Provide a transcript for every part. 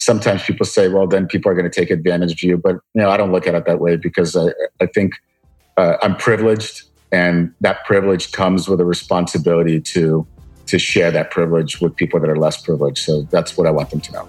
sometimes people say, well, then people are going to take advantage of you. But, you know, I don't look at it that way because I think I'm privileged, and that privilege comes with a responsibility to share that privilege with people that are less privileged. So that's what I want them to know.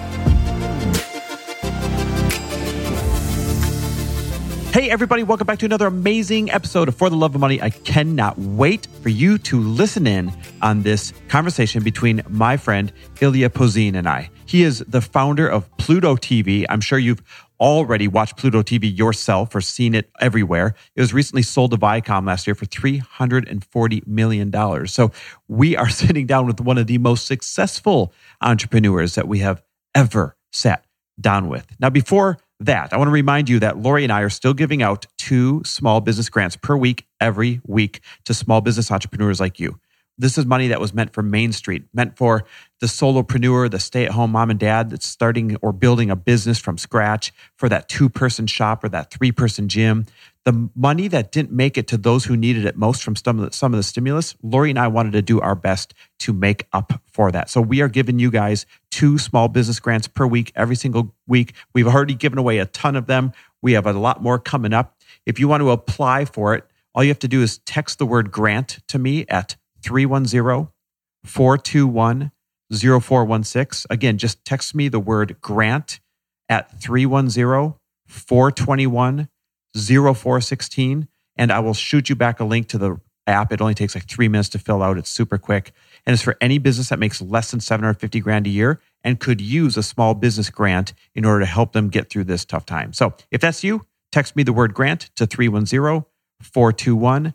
Hey, everybody, welcome back to another amazing episode of For the Love of Money. I cannot wait for you to listen in on this conversation between my friend Ilya Pozin and I. He is the founder of Pluto TV. I'm sure you've already watched Pluto TV yourself or seen it everywhere. It was recently sold to Viacom last year for $340 million. So we are sitting down with one of the most successful entrepreneurs that we have ever sat down with. Now, before that, I want to remind you that Lori and I are still giving out 2 small business grants per week, every week, to small business entrepreneurs like you. This is money that was meant for Main Street, meant for the solopreneur, the stay-at-home mom and dad that's starting or building a business from scratch, for that 2-person shop or that 3-person gym. The money that didn't make it to those who needed it most from some of the stimulus, Lori and I wanted to do our best to make up for that. So we are giving you guys 2 small business grants per week, every single week. We've already given away a ton of them. We have a lot more coming up. If you want to apply for it, all you have to do is text the word grant to me at 310-421-0416. Again, just text me the word grant at 310-421-0416, and I will shoot you back a link to the app. It only takes like 3 minutes to fill out. It's super quick. And it's for any business that makes less than $750,000 a year and could use a small business grant in order to help them get through this tough time. So if that's you, text me the word grant to 310-421-0416.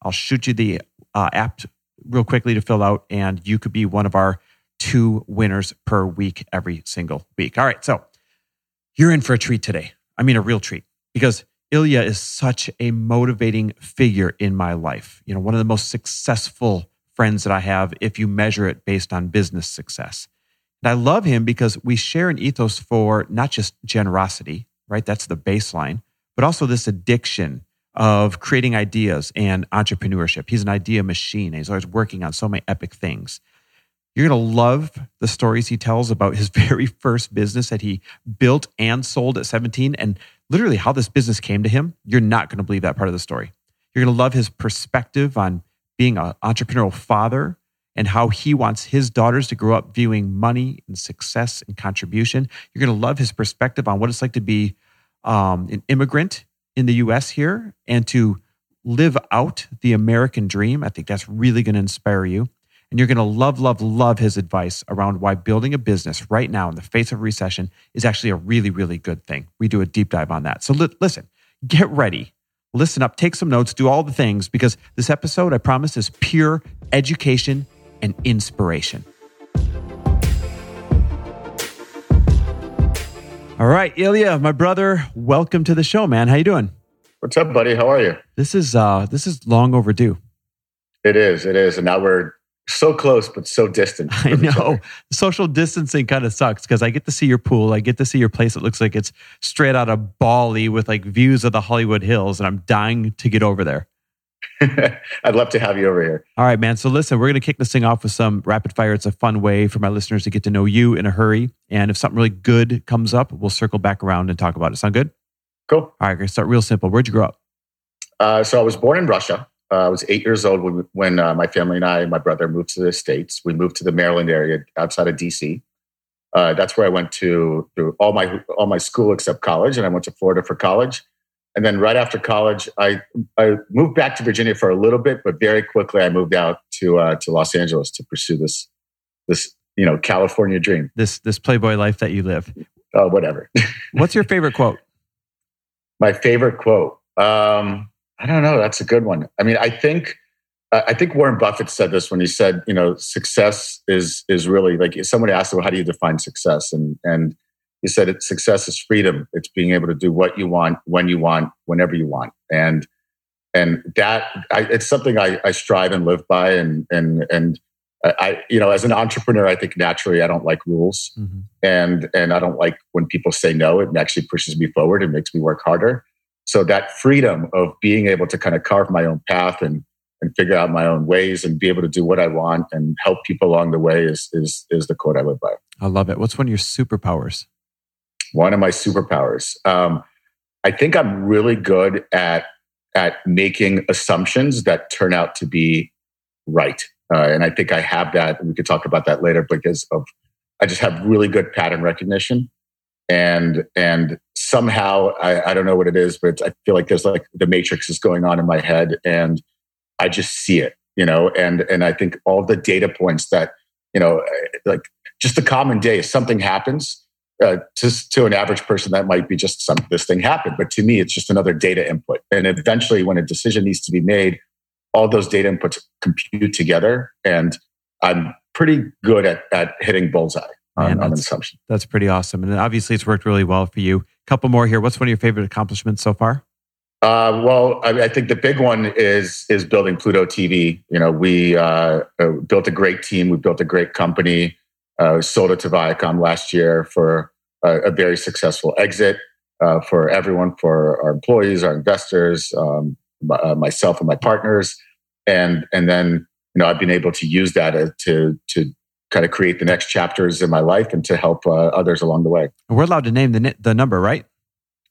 I'll shoot you the app real quickly to fill out, and you could be one of our 2 winners per week, every single week. All right, so you're in for a treat today. I mean, a real treat, because Ilya is such a motivating figure in my life. You know, one of the most successful friends that I have if you measure it based on business success. And I love him because we share an ethos for not just generosity, right? That's the baseline, but also this addiction of creating ideas and entrepreneurship. He's an idea machine. He's always working on so many epic things. You're going to love the stories he tells about his very first business that he built and sold at 17, and literally how this business came to him. You're not going to believe that part of the story. You're going to love his perspective on being an entrepreneurial father and how he wants his daughters to grow up viewing money and success and contribution. You're going to love his perspective on what it's like to be an immigrant in the US here and to live out the American dream. I think that's really going to inspire you. And you're going to love, love, love his advice around why building a business right now in the face of recession is actually a really, really good thing. We do a deep dive on that. So listen, get ready, listen up, take some notes, do all the things, because this episode, I promise, is pure education and inspiration. All right, Ilya, my brother, welcome to the show, man. How you doing? What's up, buddy? How are you? This is long overdue. It is. And now we're so close, but so distant. I know. Social distancing kind of sucks because I get to see your pool. I get to see your place. It looks like it's straight out of Bali with like views of the Hollywood Hills, and I'm dying to get over there. I'd love to have you over here. All right, man. So listen, we're going to kick this thing off with some rapid fire. It's a fun way for my listeners to get to know you in a hurry. And if something really good comes up, we'll circle back around and talk about it. Sound good? Cool. All right, we're going to start real simple. Where'd you grow up? So I was born in Russia. I was 8 years old when my family and I and my brother moved to the States. We moved to the Maryland area outside of DC. That's where I went to through all my school except college. And I went to Florida for college. And then right after college, I moved back to Virginia for a little bit, but very quickly I moved out to Los Angeles to pursue this California dream. This playboy life that you live. Oh, whatever. What's your favorite quote? My favorite quote. I don't know. That's a good one. I mean, I think Warren Buffett said this when he said, success is really like, if somebody asked him, well, how do you define success? And You said it, success is freedom. It's being able to do what you want, whenever you want. And that it's something I strive and live by. And I, you know, as an entrepreneur, I think naturally I don't like rules, mm-hmm. and I don't like when people say no. It actually pushes me forward. It makes me work harder. So that freedom of being able to kind of carve my own path and figure out my own ways and be able to do what I want and help people along the way is the code I live by. I love it. What's one of your superpowers? One of my superpowers. I think I'm really good at making assumptions that turn out to be right. And I think I have that. We could talk about that later because I just have really good pattern recognition. And somehow, I don't know what it is, but I feel like there's like the matrix is going on in my head and I just see it, you know, and I think all the data points that, you know, like just a common day, if something happens, to an average person, that might be just this thing happened. But to me, it's just another data input. And eventually when a decision needs to be made, all those data inputs compute together. And I'm pretty good at hitting bullseye on an assumption. That's pretty awesome. And obviously it's worked really well for you. A couple more here. What's one of your favorite accomplishments so far? I think the big one is building Pluto TV. You know, we built a great team. We built a great company. Sold it to Viacom last year for a very successful exit for everyone, for our employees, our investors, myself and my partners. And then, you know, I've been able to use that to kind of create the next chapters in my life and to help others along the way. And we're allowed to name the number, right?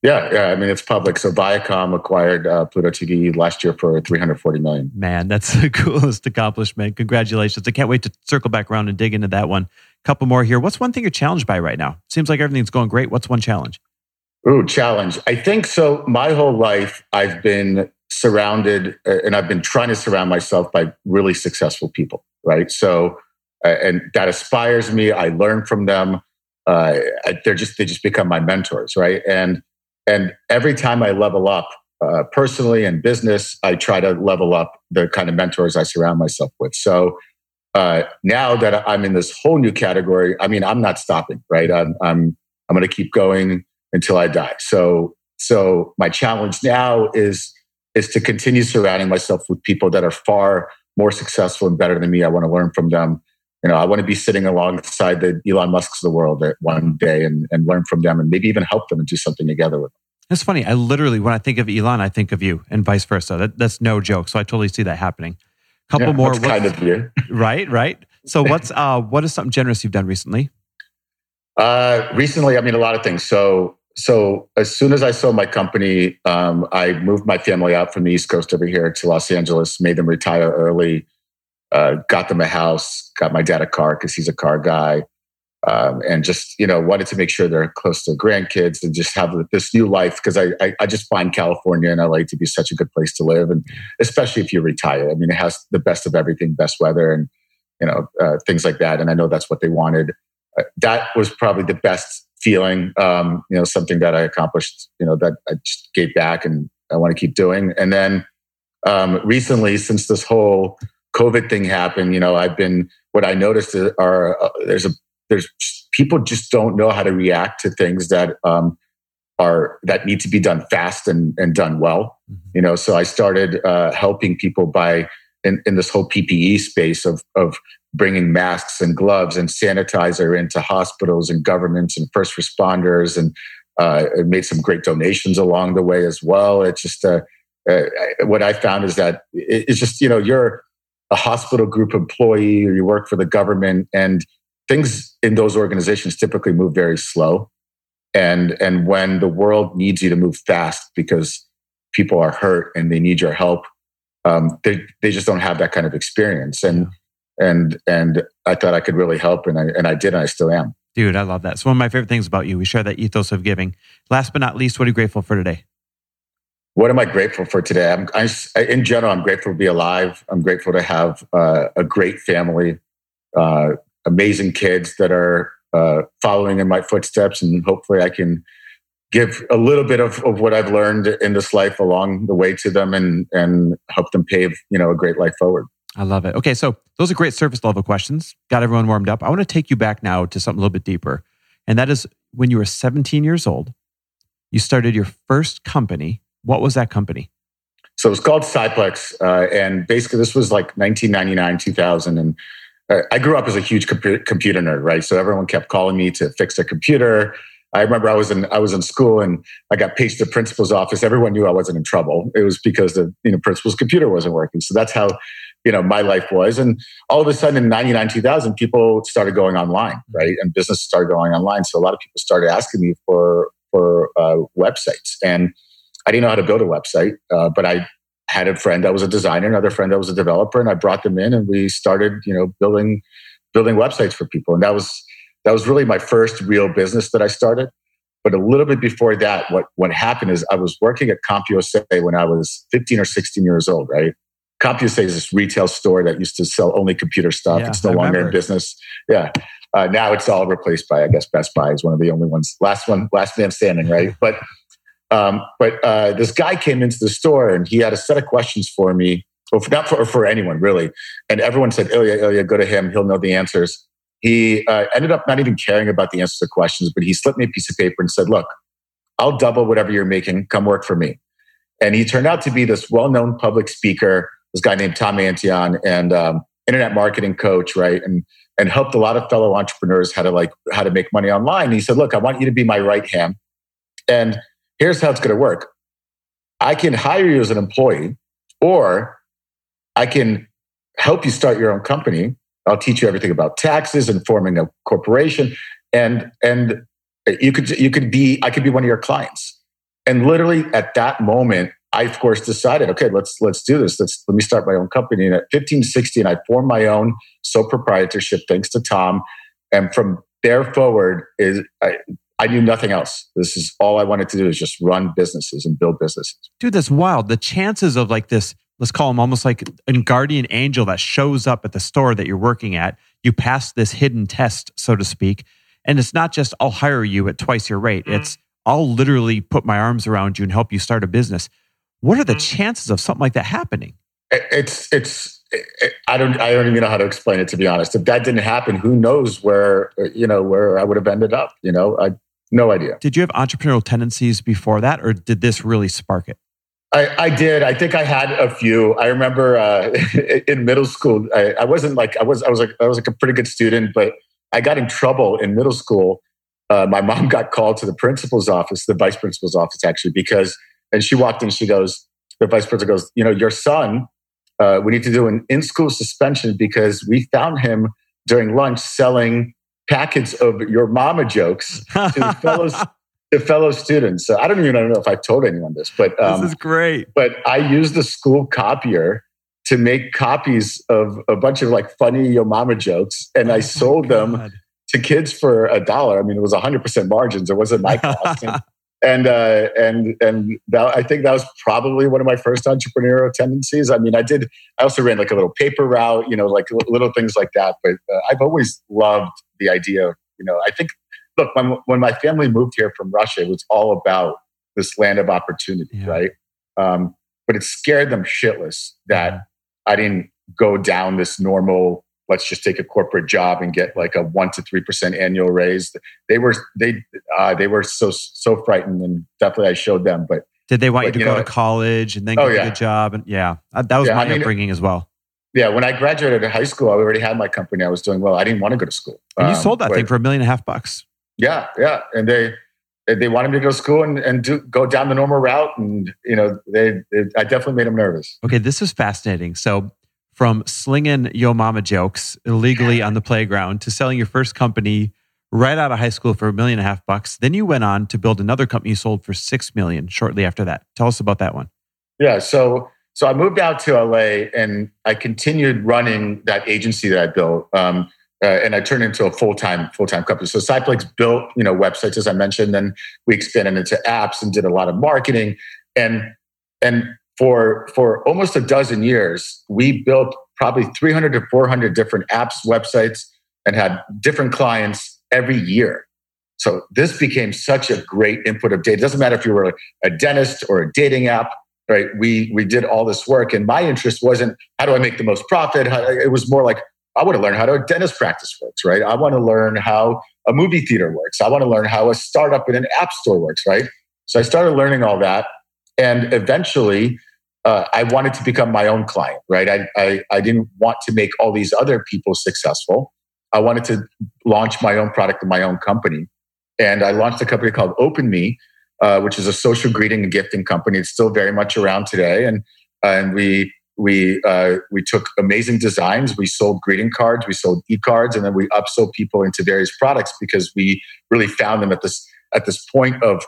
Yeah. I mean, it's public. So Viacom acquired Pluto TV last year for $340 million. Man, that's the coolest accomplishment. Congratulations. I can't wait to circle back around and dig into that one. Couple more here. What's one thing you're challenged by right now? Seems like everything's going great. What's one challenge? Ooh, challenge. I think so. My whole life, I've been surrounded and I've been trying to surround myself by really successful people, right? So, and that inspires me. I learn from them. They just become my mentors, right? And every time I level up personally and business, I try to level up the kind of mentors I surround myself with. So now that I'm in this whole new category, I mean, I'm not stopping, right? I'm going to keep going until I die. So my challenge now is to continue surrounding myself with people that are far more successful and better than me. I want to learn from them. You know, I want to be sitting alongside the Elon Musks of the world at one day and learn from them and maybe even help them and do something together with them. That's funny. I literally, when I think of Elon, I think of you and vice versa. That's no joke. So I totally see that happening. Couple more. That's kind of you. Right. So what is something generous you've done recently? Recently, I mean, a lot of things. So as soon as I sold my company, I moved my family out from the East Coast over here to Los Angeles, made them retire early. Got them a house, got my dad a car because he's a car guy, and just, you know, wanted to make sure they're close to grandkids and just have this new life because I just find California and LA to be such a good place to live, and especially if you retire. I mean, it has the best of everything, best weather and, you know, things like that. And I know that's what they wanted. That was probably the best feeling, you know, something that I accomplished, you know, that I just gave back and I want to keep doing. And then recently, since this whole COVID thing happened, you know, what I noticed are there's people just don't know how to react to things that that need to be done fast and done well. Mm-hmm. You know, so I started helping people by in this whole PPE space of bringing masks and gloves and sanitizer into hospitals and governments and first responders, and made some great donations along the way as well. It's just what I found is that it's just, you know, you're a hospital group employee or you work for the government, and things in those organizations typically move very slow. And when the world needs you to move fast because people are hurt and they need your help, they just don't have that kind of experience. And I thought I could really help, and I did, and I still am. Dude, I love that. It's one of my favorite things about you. We share that ethos of giving. Last but not least, what are you grateful for today? What am I grateful for today? In general, I'm grateful to be alive. I'm grateful to have a great family, amazing kids that are following in my footsteps. And hopefully I can give a little bit of what I've learned in this life along the way to them and help them pave, you know, a great life forward. I love it. Okay, so those are great surface level questions. Got everyone warmed up. I want to take you back now to something a little bit deeper. And that is when you were 17 years old, you started your first company. What was that company? So it was called Cyplex. And basically this was like 1999, 2000. And I grew up as a huge computer nerd, right? So everyone kept calling me to fix their computer. I remember I was in school and I got paged to the principal's office. Everyone knew I wasn't in trouble. It was because the principal's computer wasn't working. So that's how my life was. And all of a sudden in 99, 2000, people started going online, right? And businesses started going online. So a lot of people started asking me for websites. And I didn't know how to build a website, but I had a friend that was a designer, another friend that was a developer, and I brought them in and we started building websites for people. And that was really my first real business that I started. But a little bit before that, what happened is I was working at CompUSA when I was 15 or 16 years old, right? CompUSA is this retail store that used to sell only computer stuff. Yeah, it's no longer in business. Yeah. Now it's all replaced by, I guess, Best Buy is one of the only ones. Last man standing, right? But this guy came into the store and he had a set of questions for me, or for anyone really. And everyone said, Ilya, go to him. He'll know the answers. He ended up not even caring about the answers to questions, but he slipped me a piece of paper and said, look, I'll double whatever you're making. Come work for me. And he turned out to be this well-known public speaker, this guy named Tom Antion, and internet marketing coach, right? And helped a lot of fellow entrepreneurs how to make money online. And he said, look, I want you to be my right hand. And here's how it's going to work. I can hire you as an employee, or I can help you start your own company. I'll teach you everything about taxes and forming a corporation, and I could be one of your clients. And literally at that moment, I of course decided, okay, let's do this. Let me start my own company. And at 15, 16, I formed my own sole proprietorship thanks to Tom. And from there forward, I knew nothing else. This is all I wanted to do, is just run businesses and build businesses. Dude, that's wild. The chances of like this. Let's call him almost like a guardian angel that shows up at the store that you're working at. You pass this hidden test, so to speak. And it's not just, I'll hire you at twice your rate. It's, I'll literally put my arms around you and help you start a business. What are the chances of something like that happening? I don't even know how to explain it, to be honest. If that didn't happen, who knows where I would have ended up? No idea. Did you have entrepreneurial tendencies before that, or did this really spark it? I did. I think I had a few. I remember in middle school, I was like a pretty good student, but I got in trouble in middle school. My mom got called to the principal's office, the vice principal's office actually, and she walked in. She goes, the vice principal goes, your son, we need to do an in-school suspension because we found him during lunch selling packets of your mama jokes to fellow students. The fellow students. So I don't even know if I've told anyone this, but this is great. But I used the school copier to make copies of a bunch of like funny yo mama jokes, and I sold them to kids for $1. I mean, it was 100% margins. It wasn't my cost. and I think that was probably one of my first entrepreneurial tendencies. I mean, I also ran like a little paper route, like little things like that. But I've always loved the idea of, I think. Look, when my family moved here from Russia, it was all about this land of opportunity, right? But it scared them shitless that I didn't go down this normal, let's just take a corporate job and get like a 1% to 3% annual raise. They were so frightened, and definitely I showed them. But did they want you to go to college and then get a job? And that was my upbringing as well. Yeah, when I graduated high school, I already had my company. I was doing well. I didn't want to go to school. And you sold that thing for $1.5 million. Yeah, and they wanted me to go to school and go down the normal route, and I definitely made them nervous. Okay, this is fascinating. So, from slinging yo mama jokes illegally on the playground to selling your first company right out of high school for $1.5 million, then you went on to build another company you sold for $6 million shortly after that. Tell us about that one. Yeah, so I moved out to LA and I continued running that agency that I built. And I turned into a full-time company. So Cyplex built, websites, as I mentioned, and we expanded into apps and did a lot of marketing. And for almost a dozen years, we built probably 300 to 400 different apps, websites, and had different clients every year. So this became such a great input of data. It doesn't matter if you were a dentist or a dating app, right? We did all this work, and my interest wasn't, how do I make the most profit? It was more like, I want to learn how a dentist practice works, right? I want to learn how a movie theater works. I want to learn how a startup in an app store works, right? So I started learning all that. And eventually, I wanted to become my own client, right? I didn't want to make all these other people successful. I wanted to launch my own product and my own company. And I launched a company called Open Me, which is a social greeting and gifting company. It's still very much around today. And we took amazing designs. We sold greeting cards, we sold e-cards, and then we upsold people into various products because we really found them at this point of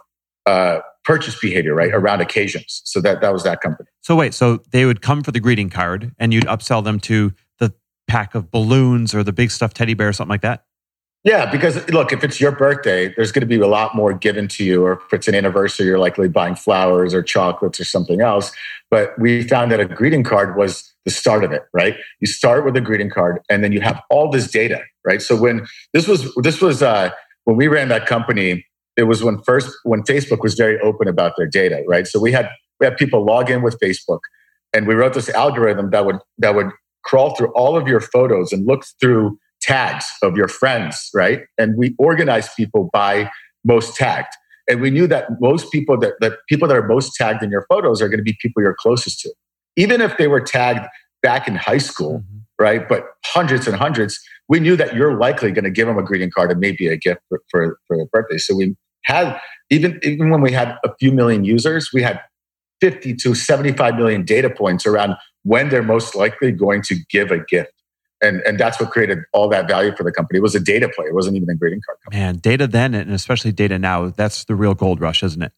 purchase behavior, right, around occasions. So that was that company. So wait, so they would come for the greeting card, and you'd upsell them to the pack of balloons or the big stuffed teddy bear or something like that? Yeah, because look, if it's your birthday, there's going to be a lot more given to you. Or if it's an anniversary, you're likely buying flowers or chocolates or something else. But we found that a greeting card was the start of it, right? You start with a greeting card, and then you have all this data, right? So when this was when we ran that company, it was when Facebook was very open about their data, right? So we had people log in with Facebook, and we wrote this algorithm that would crawl through all of your photos and look through tags of your friends, right? And we organize people by most tagged. And we knew that most people that people that are most tagged in your photos are going to be people you're closest to. Even if they were tagged back in high school, right? But hundreds and hundreds, we knew that you're likely going to give them a greeting card and maybe a gift for their birthday. So we had, even when we had a few million users, we had 50 to 75 million data points around when they're most likely going to give a gift. And that's what created all that value for the company. It was a data play. It wasn't even a greeting card company. Man, data then, and especially data now, that's the real gold rush, isn't it?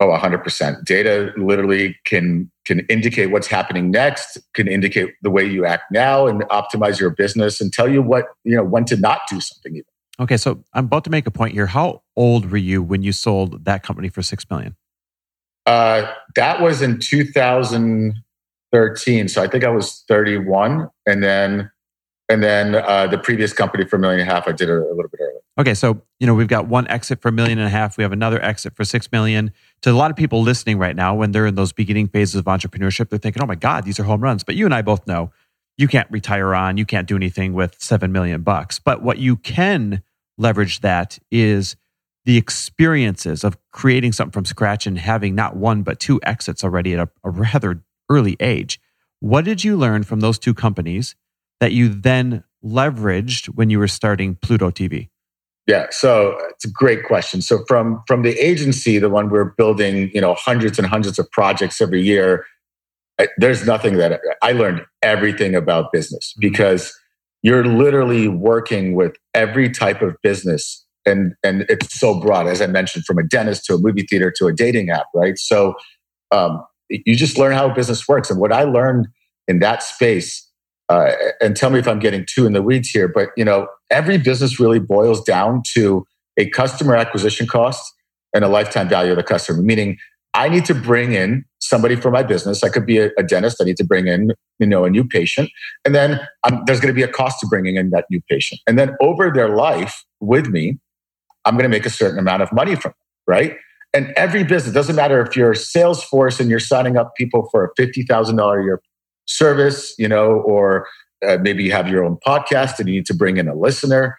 Oh, 100%. Data literally can indicate what's happening next, can indicate the way you act now and optimize your business and tell you what, when to not do something even. Okay, so I'm about to make a point here. How old were you when you sold that company for $6 million? That was in 2013. So I think I was 31. And then the previous company for $1.5 million, I did it a little bit earlier. Okay, so we've got one exit for $1.5 million. We have another exit for $6 million. To a lot of people listening right now, when they're in those beginning phases of entrepreneurship, they're thinking, "Oh my God, these are home runs." But you and I both know you can't retire on. You can't do anything with $7 million. But what you can leverage that is the experiences of creating something from scratch and having not one but two exits already at a rather early age. What did you learn from those two companies that you then leveraged when you were starting Pluto TV? Yeah, so it's a great question. So from the agency, the one we're building, hundreds and hundreds of projects every year, there's nothing that I learned everything about business because you're literally working with every type of business and it's so broad, as I mentioned, from a dentist to a movie theater to a dating app, right? So you just learn how business works. And what I learned in that space, and tell me if I'm getting too in the weeds here, but every business really boils down to a customer acquisition cost and a lifetime value of the customer. Meaning, I need to bring in somebody for my business. I could be a dentist. I need to bring in a new patient, and then there's going to be a cost to bringing in that new patient. And then over their life with me, I'm going to make a certain amount of money from them, right? And every business, doesn't matter if you're Salesforce and you're signing up people for a $50,000 a year service, or maybe you have your own podcast and you need to bring in a listener.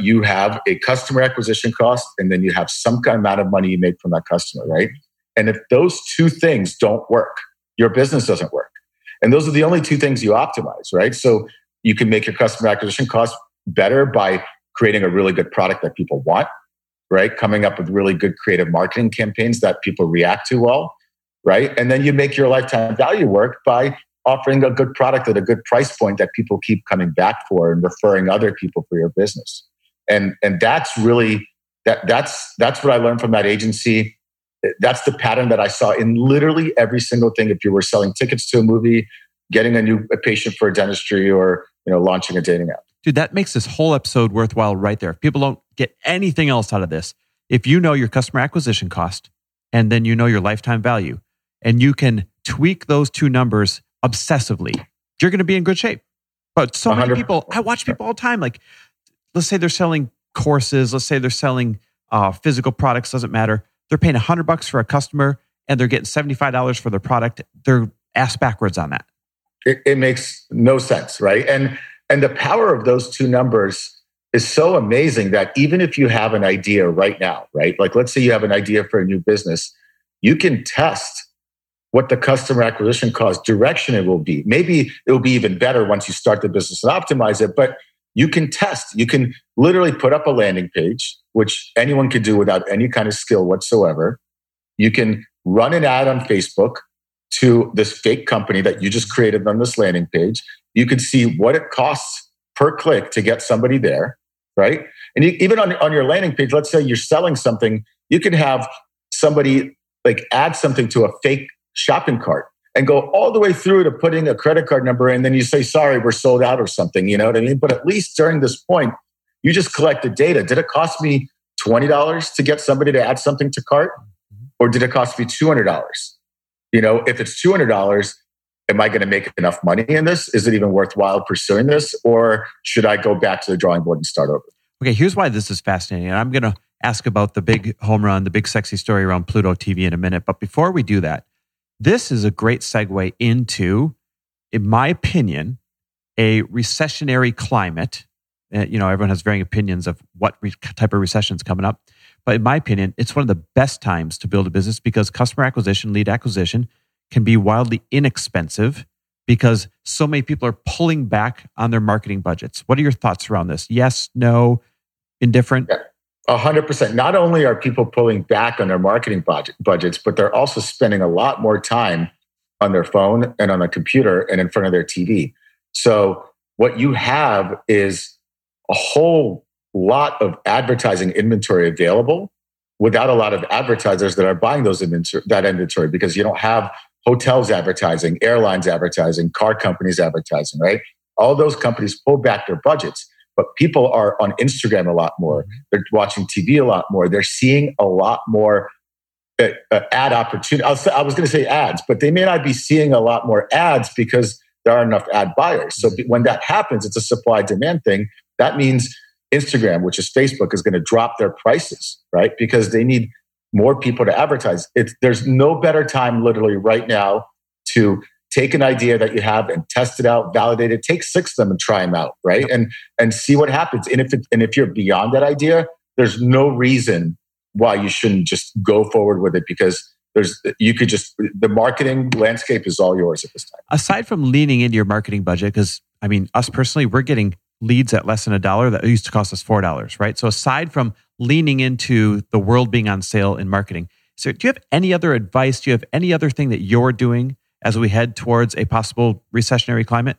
You have a customer acquisition cost, and then you have some kind of amount of money you make from that customer, right? And if those two things don't work, your business doesn't work. And those are the only two things you optimize, right? So you can make your customer acquisition cost better by creating a really good product that people want, right? Coming up with really good creative marketing campaigns that people react to well, right? And then you make your lifetime value work by offering a good product at a good price point that people keep coming back for and referring other people for your business. And that's really, that's what I learned from that agency. That's the pattern that I saw in literally every single thing. If you were selling tickets to a movie, getting a patient for a dentistry, or launching a dating app. Dude, that makes this whole episode worthwhile right there. If people don't get anything else out of this, if you know your customer acquisition cost, and then your lifetime value, and you can tweak those two numbers obsessively, you're going to be in good shape. But so many 100%. People, I watch people all the time. Like, let's say they're selling courses. Let's say they're selling physical products. Doesn't matter. They're paying $100 for a customer, and they're getting $75 for their product. They're ass backwards on that. It makes no sense, right? And And the power of those two numbers is so amazing that even if you have an idea right now, right? Like let's say you have an idea for a new business, you can test what the customer acquisition cost direction it will be. Maybe it will be even better once you start the business and optimize it, but you can test. You can literally put up a landing page, which anyone could do without any kind of skill whatsoever. You can run an ad on Facebook to this fake company that you just created on this landing page. You can see what it costs per click to get somebody there, right? And you, even on your landing page, let's say you're selling something, you can have somebody like add something to a fake shopping cart and go all the way through to putting a credit card number in, and then you say, sorry, we're sold out or something, you know what I mean? But at least during this point, you just collected data. Did it cost me $20 to get somebody to add something to cart? Or did it cost me $200? You know, if it's $200, am I going to make enough money in this? Is it even worthwhile pursuing this? Or should I go back to the drawing board and start over? Okay, here's why this is fascinating. And I'm going to ask about the big home run, the big sexy story around Pluto TV in a minute. But before we do that, this is a great segue into, in my opinion, a recessionary climate. You know, everyone has varying opinions of what type of recession is coming up. But in my opinion, it's one of the best times to build a business because customer acquisition, lead acquisition, can be wildly inexpensive because so many people are pulling back on their marketing budgets. What are your thoughts around this? Yes, no, indifferent? 100%. Not only are people pulling back on their marketing budgets, but they're also spending a lot more time on their phone and on a computer and in front of their TV. So what you have is a whole lot of advertising inventory available without a lot of advertisers that are buying those inventory because you don't have hotels advertising, airlines advertising, car companies advertising, right? All those companies pull back their budgets, but people are on Instagram a lot more. They're watching TV a lot more. They're seeing a lot more ad opportunity. I was going to say ads, but they may not be seeing a lot more ads because there aren't enough ad buyers. So when that happens, it's a supply-demand thing. That means Instagram, which is Facebook, is going to drop their prices, right? Because they need more people to advertise. There's no better time literally right now to take an idea that you have and test it out, validate it, take 6 of them and try them out, right? And see what happens. And if you're beyond that idea, there's no reason why you shouldn't just go forward with it because the marketing landscape is all yours at this time. Aside from leaning into your marketing budget, because I mean, us personally, we're getting leads at less than $1 that used to cost us $4, right? So aside from leaning into the world being on sale in marketing, so do you have any other advice? Do you have any other thing that you're doing as we head towards a possible recessionary climate?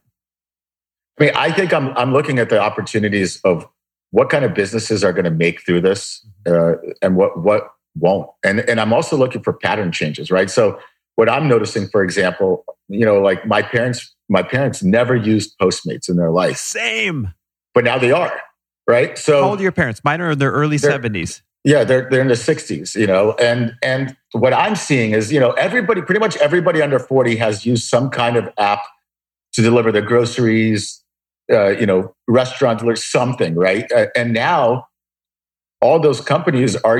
I mean, I think I'm looking at the opportunities of what kind of businesses are going to make through this and what won't. And I'm also looking for pattern changes, right? So what I'm noticing, for example, you know, like my parents never used Postmates in their life. Same. But now they are, right? So how old are your parents? Mine are in their early 70s. Yeah, they're in their 60s, you know. And what I'm seeing is, you know, pretty much everybody under 40 has used some kind of app to deliver their groceries, you know, restaurant or something, right? And now all those companies are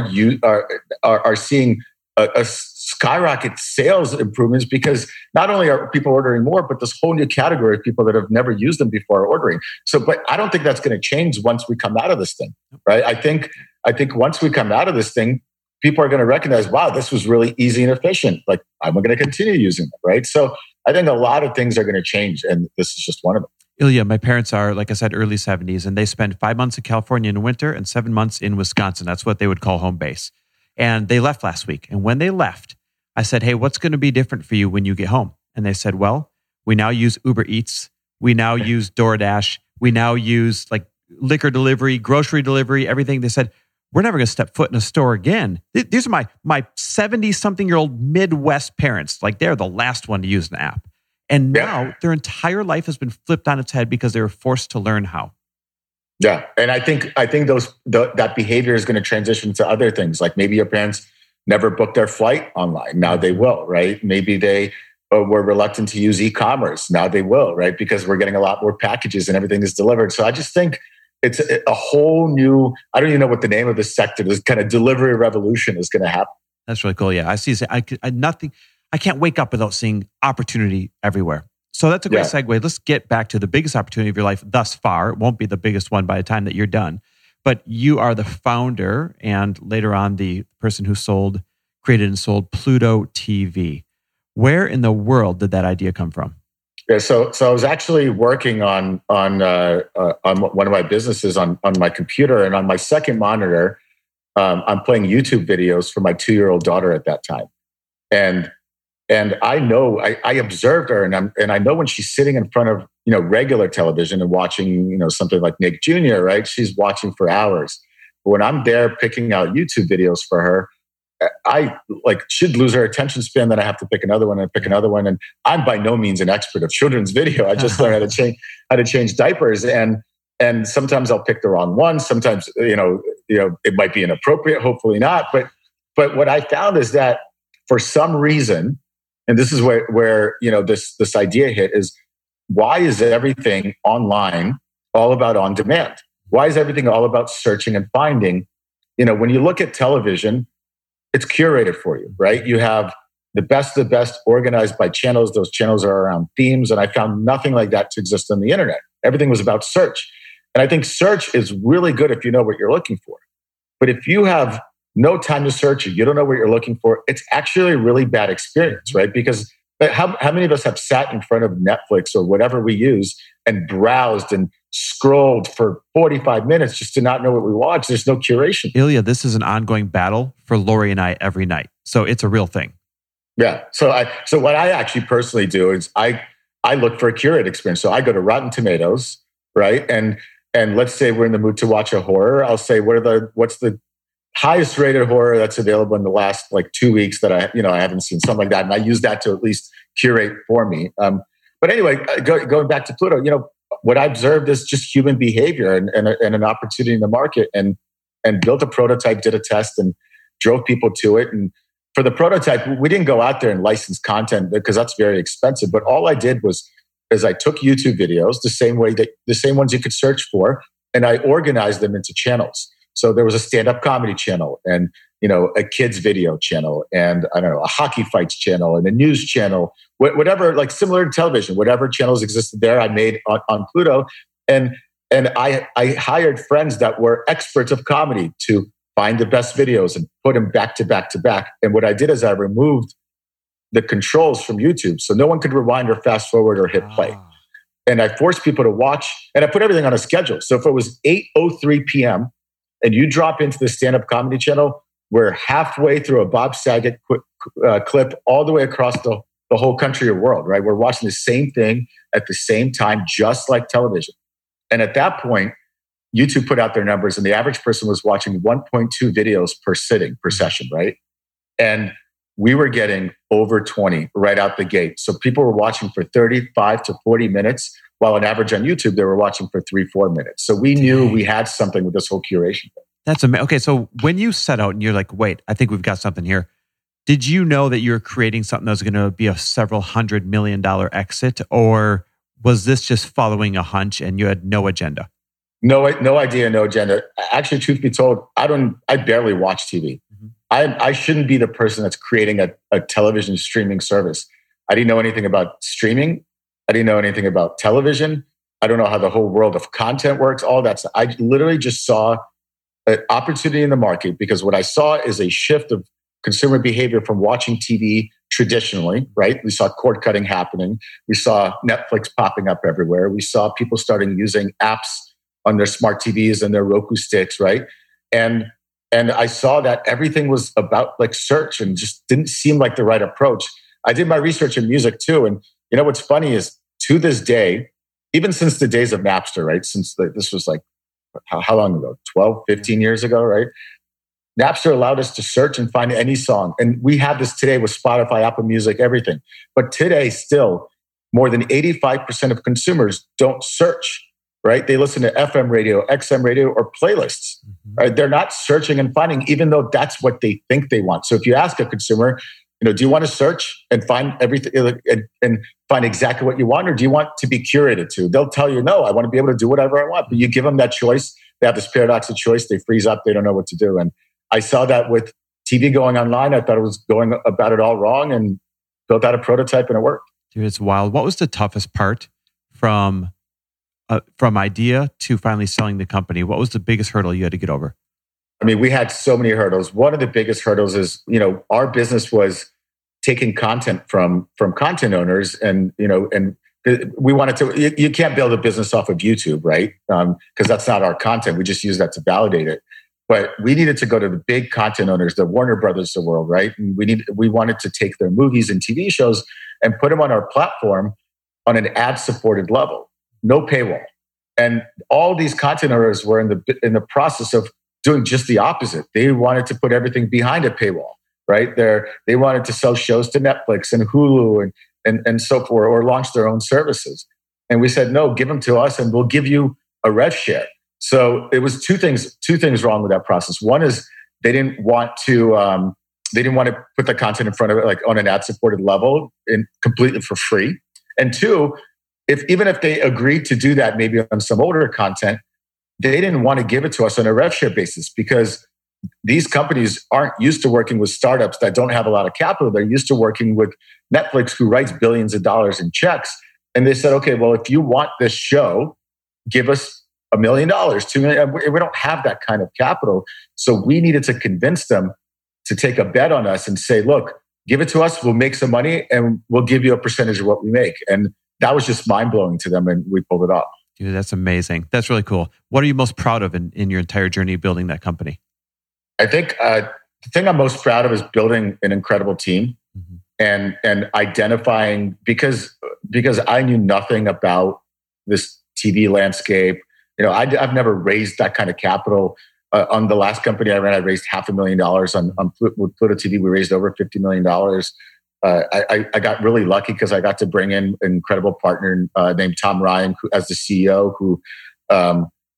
seeing a skyrocket sales improvements because not only are people ordering more, but this whole new category of people that have never used them before are ordering. So, but I don't think that's going to change once we come out of this thing, right? I think once we come out of this thing, people are going to recognize, wow, this was really easy and efficient. Like, I'm going to continue using it, right? So I think a lot of things are going to change, and this is just one of them. Ilya, my parents are, like I said, early 70s, and they spend 5 months in California in winter and 7 months in Wisconsin. That's what they would call home base. And they left last week. And when they left, I said, hey, what's going to be different for you when you get home? And they said, well, we now use Uber Eats. We now use DoorDash. We now use like liquor delivery, grocery delivery, everything. They said, we're never going to step foot in a store again. These are my 70-something-year-old Midwest parents. Like, they're the last one to use an app. And now their entire life has been flipped on its head because they were forced to learn how. Yeah, and I think that behavior is going to transition to other things. Like maybe your parents never booked their flight online. Now they will, right? Maybe they were reluctant to use e-commerce. Now they will, right? Because we're getting a lot more packages and everything is delivered. So I just think it's a whole new, I don't even know what the name of this sector, this kind of delivery revolution is going to happen. That's really cool. Yeah, I see. I can't wake up without seeing opportunity everywhere. So that's a great segue. Let's get back to the biggest opportunity of your life thus far. It won't be the biggest one by the time that you're done. But you are the founder and later on the person who created and sold Pluto TV. Where in the world did that idea come from? Yeah, so I was actually working on one of my businesses on my computer, and on my second monitor, I'm playing YouTube videos for my 2-year-old daughter at that time, and I know I observed her, and I know when she's sitting in front of regular television and watching something like Nick Jr. Right, she's watching for hours. But when I'm there picking out YouTube videos for her, I she'd lose her attention span. Then I have to pick another one and pick another one. And I'm by no means an expert of children's video. I just learned how to change diapers. And sometimes I'll pick the wrong one. Sometimes it might be inappropriate. Hopefully not. But what I found is that for some reason, and this is where this idea hit, is why is everything online all about on demand? Why is everything all about searching and finding? When you look at television, it's curated for you, right? You have the best organized by channels. Those channels are around themes. And I found nothing like that to exist on the internet. Everything was about search. And I think search is really good if you know what you're looking for. But if you have no time to search, you don't know what you're looking for, it's actually a really bad experience, right? Because how many of us have sat in front of Netflix or whatever we use and browsed and scrolled for 45 minutes just to not know what we watched? There's no curation. Ilya, this is an ongoing battle for Lori and I every night. So it's a real thing. Yeah. So what I actually personally do is I look for a curated experience. So I go to Rotten Tomatoes, right? And let's say we're in the mood to watch a horror. I'll say, what's the highest rated horror that's available in the last 2 weeks that I haven't seen, something like that. And I use that to at least curate for me. But anyway, going back to Pluto, what I observed is just human behavior and an opportunity in the market, and built a prototype, did a test, and drove people to it. And for the prototype, we didn't go out there and license content because that's very expensive. But all I did was I took YouTube videos the same ones you could search for, and I organized them into channels. So there was a stand-up comedy channel, and a kids video channel, and I don't know, a hockey fights channel, and a news channel, whatever, similar to television, whatever channels existed there, I made on Pluto, and I hired friends that were experts of comedy to find the best videos and put them back to back to back. And what I did is I removed the controls from YouTube, so no one could rewind or fast forward or hit play. And I forced people to watch, and I put everything on a schedule. So if it was 8:03 p.m. and you drop into the stand-up comedy channel, we're halfway through a Bob Saget clip all the way across the whole country or world, right? We're watching the same thing at the same time, just like television. And at that point, YouTube put out their numbers, and the average person was watching 1.2 videos per session, right? And we were getting over 20 right out the gate. So people were watching for 35 to 40 minutes, while on average on YouTube, they were watching for 3-4 minutes. So we knew we had something with this whole curation thing. That's amazing. Okay, so when you set out and you're like, wait, I think we've got something here. Did you know that you were creating something that was going to be a several $100 million exit? Or was this just following a hunch and you had no agenda? No idea, no agenda. Actually, truth be told, I barely watch TV. Mm-hmm. I shouldn't be the person that's creating a television streaming service. I didn't know anything about streaming. I didn't know anything about television. I don't know how the whole world of content works, all that stuff. I literally just saw an opportunity in the market, because what I saw is a shift of consumer behavior from watching TV traditionally, right? We saw cord cutting happening. We saw Netflix popping up everywhere. We saw people starting using apps on their smart TVs and their Roku sticks, right? And I saw that everything was about search, and just didn't seem like the right approach. I did my research in music too. And what's funny is, to this day, even since the days of Napster, right? Since this was how long ago? 12, 15 years ago, right? Napster allowed us to search and find any song. And we have this today with Spotify, Apple Music, everything. But today still, more than 85% of consumers don't search, right? They listen to FM radio, XM radio, or playlists. Mm-hmm. Right? They're not searching and finding, even though that's what they think they want. So if you ask a consumer, do you want to search and find everything and find exactly what you want, or do you want to be curated to? They'll tell you, no, I want to be able to do whatever I want. But you give them that choice, they have this paradox of choice. They freeze up. They don't know what to do. And I saw that with TV going online. I thought it was going about it all wrong, and built out a prototype, and it worked. Dude, it's wild. What was the toughest part from idea to finally selling the company? What was the biggest hurdle you had to get over? I mean, we had so many hurdles. One of the biggest hurdles is, you know, our business was taking content from content owners, and you know, and we wanted to. You can't build a business off of YouTube, right? Because that's not our content. We just use that to validate it. But we needed to go to the big content owners, the Warner Brothers of the world, right? And we wanted to take their movies and TV shows and put them on our platform on an ad-supported level, no paywall. And all these content owners were in the process of doing just the opposite. They wanted to put everything behind a paywall, right? They wanted to sell shows to Netflix and Hulu and so forth, or launch their own services. And we said, no, give them to us, and we'll give you a rev share. So it was two things wrong with that process. One is they didn't want to put the content in front of it, like on an ad-supported level, and completely for free. And two, even if they agreed to do that, maybe on some older content, they didn't want to give it to us on a rev share basis, because these companies aren't used to working with startups that don't have a lot of capital. They're used to working with Netflix, who writes billions of dollars in checks. And they said, okay, well, if you want this show, give us $1 million, $2 million. We don't have that kind of capital. So we needed to convince them to take a bet on us and say, look, give it to us, we'll make some money, and we'll give you a percentage of what we make. And that was just mind-blowing to them, and we pulled it off. Dude, that's amazing. That's really cool. What are you most proud of in your entire journey of building that company? I think the thing I'm most proud of is building an incredible team, mm-hmm. and identifying, because I knew nothing about this TV landscape. You know, I've never raised that kind of capital. On the last company I ran, I raised $500,000. On with Pluto TV, we raised over $50 million. I got really lucky because I got to bring in an incredible partner named Tom Ryan, who, as the CEO,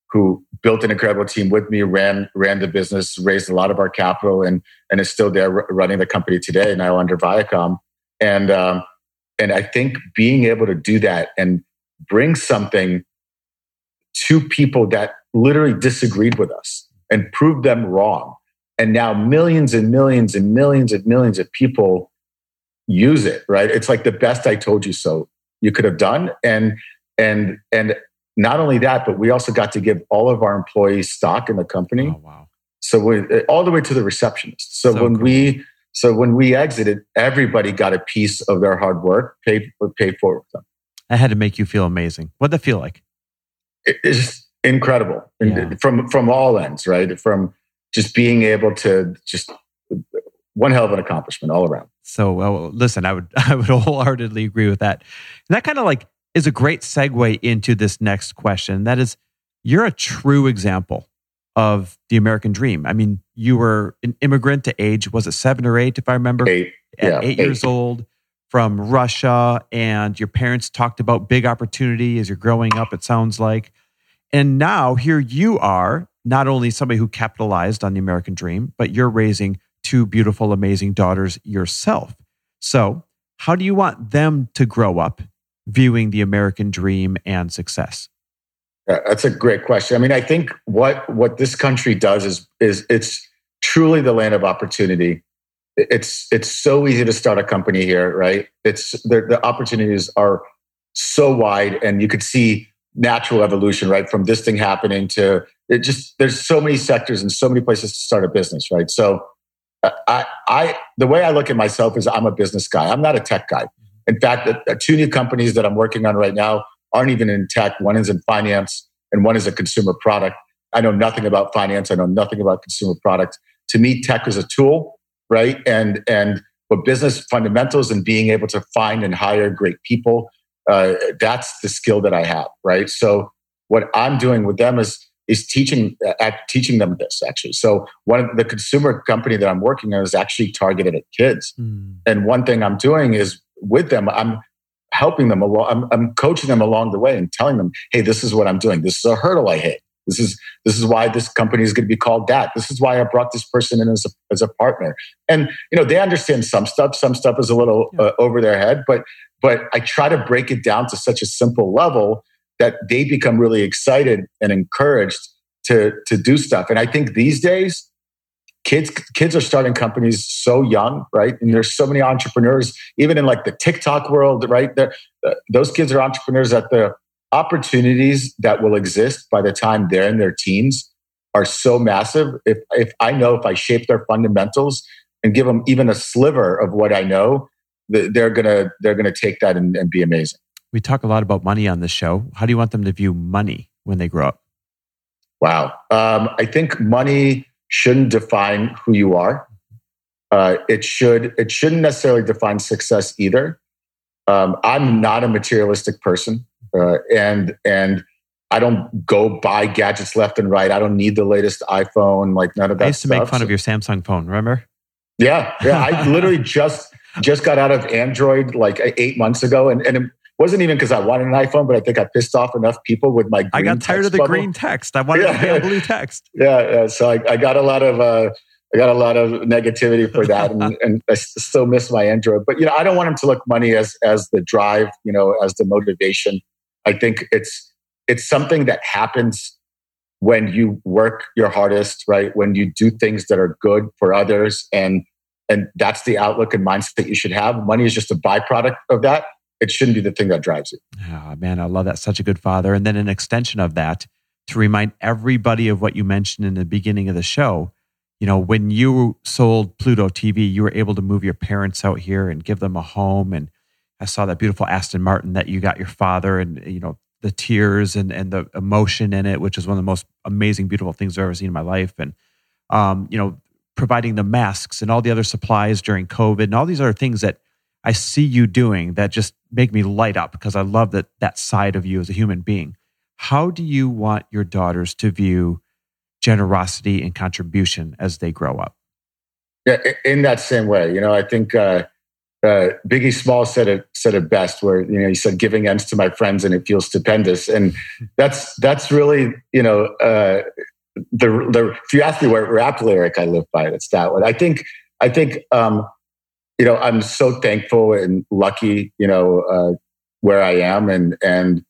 who built an incredible team with me, ran the business, raised a lot of our capital, and is still there running the company today, now under Viacom. And I think being able to do that and bring something to people that literally disagreed with us and proved them wrong. And now millions and millions and millions and millions of people use it, right? It's like the best I told you so you could have done. And not only that, but we also got to give all of our employees stock in the company. Oh, wow. So we're all the way to the receptionist. So when we exited, everybody got a piece of their hard work paid forward with them. That had to make you feel amazing. What'd that feel like? It's just incredible, yeah. from all ends, right? From just being able to just one hell of an accomplishment all around. So, well, listen, I would wholeheartedly agree with that. And that kind of like is a great segue into this next question. That is, you're a true example of the American dream. I mean, you were an immigrant to age, was it 7 or 8, if I remember? 8. At eight years old, from Russia, and your parents talked about big opportunity as you're growing up, it sounds like. And now here you are, not only somebody who capitalized on the American dream, but you're raising 2 beautiful, amazing daughters yourself. So how do you want them to grow up viewing the American dream and success? That's a great question. I mean, I think what this country does is it's truly the land of opportunity. It's so easy to start a company here, right? The opportunities are so wide, and you could see natural evolution, right? From this thing happening to it, just there's so many sectors and so many places to start a business, right? So, the way I look at myself is I'm a business guy. I'm not a tech guy. In fact, the 2 new companies that I'm working on right now aren't even in tech. One is in finance, and one is a consumer product. I know nothing about finance. I know nothing about consumer products. To me, tech is a tool. Right. But business fundamentals and being able to find and hire great people, that's the skill that I have. Right. So what I'm doing with them is teaching them this actually. So one of the consumer company that I'm working on is actually targeted at kids. Mm. And one thing I'm doing is with them, I'm helping them along. I'm coaching them along the way and telling them, hey, this is what I'm doing. This is a hurdle I hit. This is why this company is going to be called that. This is why I brought this person in as a partner. And you know, they understand some stuff. Some stuff is a little over their head, but I try to break it down to such a simple level that they become really excited and encouraged to do stuff. And I think these days, Kids are starting companies so young, right? And there's so many entrepreneurs, even in like the TikTok world, right? Those kids are entrepreneurs. That the opportunities that will exist by the time they're in their teens are so massive. If I know, if I shape their fundamentals and give them even a sliver of what I know, they're gonna take that and be amazing. We talk a lot about money on this show. How do you want them to view money when they grow up? Wow. I think money shouldn't define who you are. It shouldn't necessarily define success either. I'm not a materialistic person, and I don't go buy gadgets left and right. I don't need the latest iPhone, like none of that. I used to make fun of your Samsung phone. Remember? Yeah. I literally just got out of Android like 8 months ago, and it wasn't even because I wanted an iPhone, but I think I pissed off enough people with my green text. I got tired of the bubble. Green text. I wanted to have blue text. Yeah. So I got a lot of negativity for that, and I still miss my Android. But I don't want them to look money as the drive, as the motivation. I think it's something that happens when you work your hardest, right? When you do things that are good for others, and that's the outlook and mindset you should have. Money is just a byproduct of that. It shouldn't be the thing that drives it. Oh, man, I love that. Such a good father. And then an extension of that, to remind everybody of what you mentioned in the beginning of the show, when you sold Pluto TV, you were able to move your parents out here and give them a home. And I saw that beautiful Aston Martin that you got your father, and the tears and the emotion in it, which is one of the most amazing, beautiful things I've ever seen in my life. And, providing the masks and all the other supplies during COVID and all these other things that I see you doing that just make me light up, because I love that side of you as a human being. How do you want your daughters to view generosity and contribution as they grow up? Yeah, in that same way. I think Biggie Smalls said it best, where he said, "Giving ends to my friends and it feels stupendous." And that's really if you ask me what rap lyric I live by, that's that one. I think I'm so thankful and lucky, where I am, and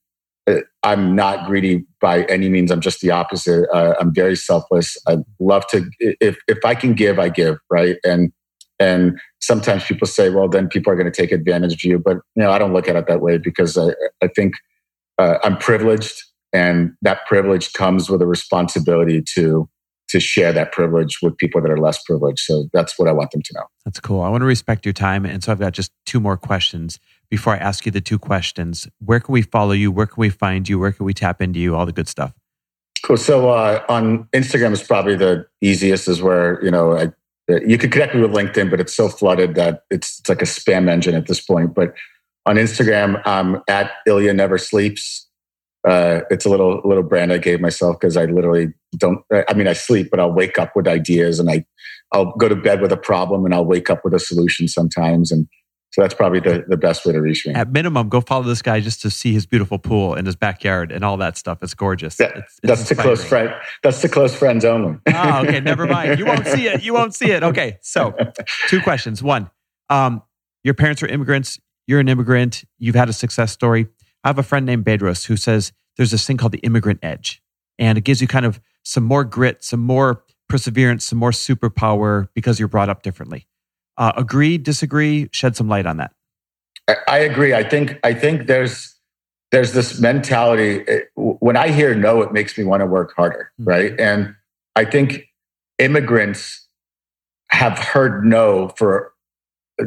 I'm not greedy by any means. I'm just the opposite. I'm very selfless. I love to, if I can give, I give, right? And sometimes people say, well, then people are going to take advantage of you, but I don't look at it that way, because I think I'm privileged, and that privilege comes with a responsibility to share that privilege with people that are less privileged. So that's what I want them to know. That's cool. I want to respect your time. And so I've got just two more questions before I ask you the two questions. Where can we follow you? Where can we find you? Where can we tap into you? All the good stuff. Cool. So on Instagram is probably the easiest, is where, you could connect me with LinkedIn, but it's so flooded that it's like a spam engine at this point. But on Instagram, I'm at Ilya Never Sleeps. It's a little brand I gave myself, because I literally I sleep, but I'll wake up with ideas, and I'll go to bed with a problem and I'll wake up with a solution sometimes. And so that's probably the best way to reach me. At minimum, go follow this guy just to see his beautiful pool and his backyard and all that stuff. It's gorgeous. Yeah, that's to close friend. That's to close friends only. Oh, okay. Never mind. You won't see it. Okay. So 2 questions. 1, your parents are immigrants. You're an immigrant. You've had a success story. I have a friend named Bedros who says there's this thing called the immigrant edge. And it gives you kind of some more grit, some more perseverance, some more superpower, because you're brought up differently. Agree, disagree, shed some light on that. I agree. I think there's this mentality. When I hear no, it makes me want to work harder, right? And I think immigrants have heard no for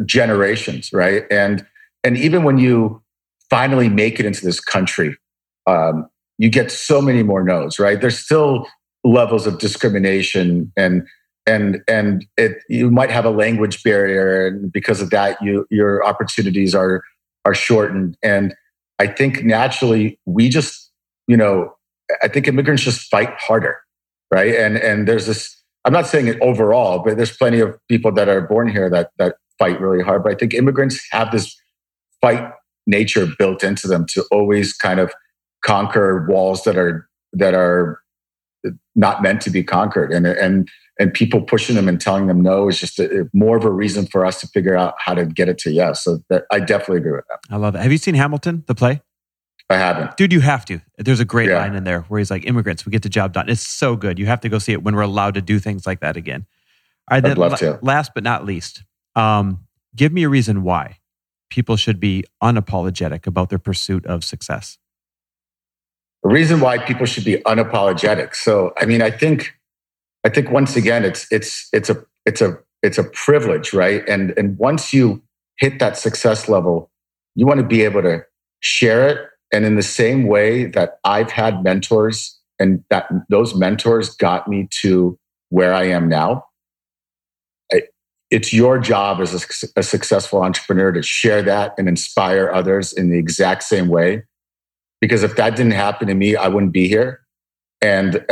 generations, right? And even when you finally make it into this country, you get so many more no's, right? There's still levels of discrimination, and you might have a language barrier, and because of that, your opportunities are shortened. And I think naturally we just, I think immigrants just fight harder, right? And there's this. I'm not saying it overall, but there's plenty of people that are born here that fight really hard. But I think immigrants have this fight nature built into them to always kind of conquer walls that are not meant to be conquered, and people pushing them and telling them no is just more of a reason for us to figure out how to get it to yes. So I definitely agree with that. I love it. Have you seen Hamilton, the play? I haven't. Dude, you have to. There's a great line in there where he's like, immigrants, we get the job done. It's so good. You have to go see it when we're allowed to do things like that again. I'd love to. Last but not least, give me a reason why people should be unapologetic about their pursuit of success. The reason why people should be unapologetic. So, I mean, I think once again, it's a privilege, right? And once you hit that success level, you want to be able to share it. And in the same way that I've had mentors, and that those mentors got me to where I am now, it's your job as a successful entrepreneur to share that and inspire others in the exact same way. Because if that didn't happen to me, I wouldn't be here. And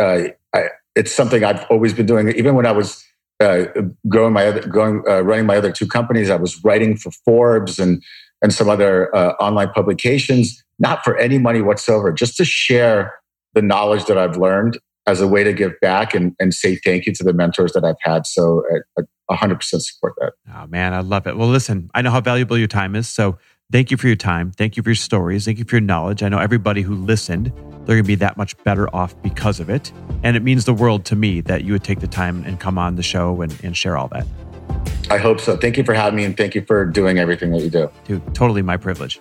it's something I've always been doing. Even when I was running my other two companies, I was writing for Forbes and some other online publications, not for any money whatsoever, just to share the knowledge that I've learned as a way to give back and say thank you to the mentors that I've had. So I 100% support that. Oh man, I love it. Well, listen, I know how valuable your time is. So thank you for your time. Thank you for your stories. Thank you for your knowledge. I know everybody who listened, they're going to be that much better off because of it. And it means the world to me that you would take the time and come on the show and share all that. I hope so. Thank you for having me, and thank you for doing everything that you do. Dude, totally my privilege.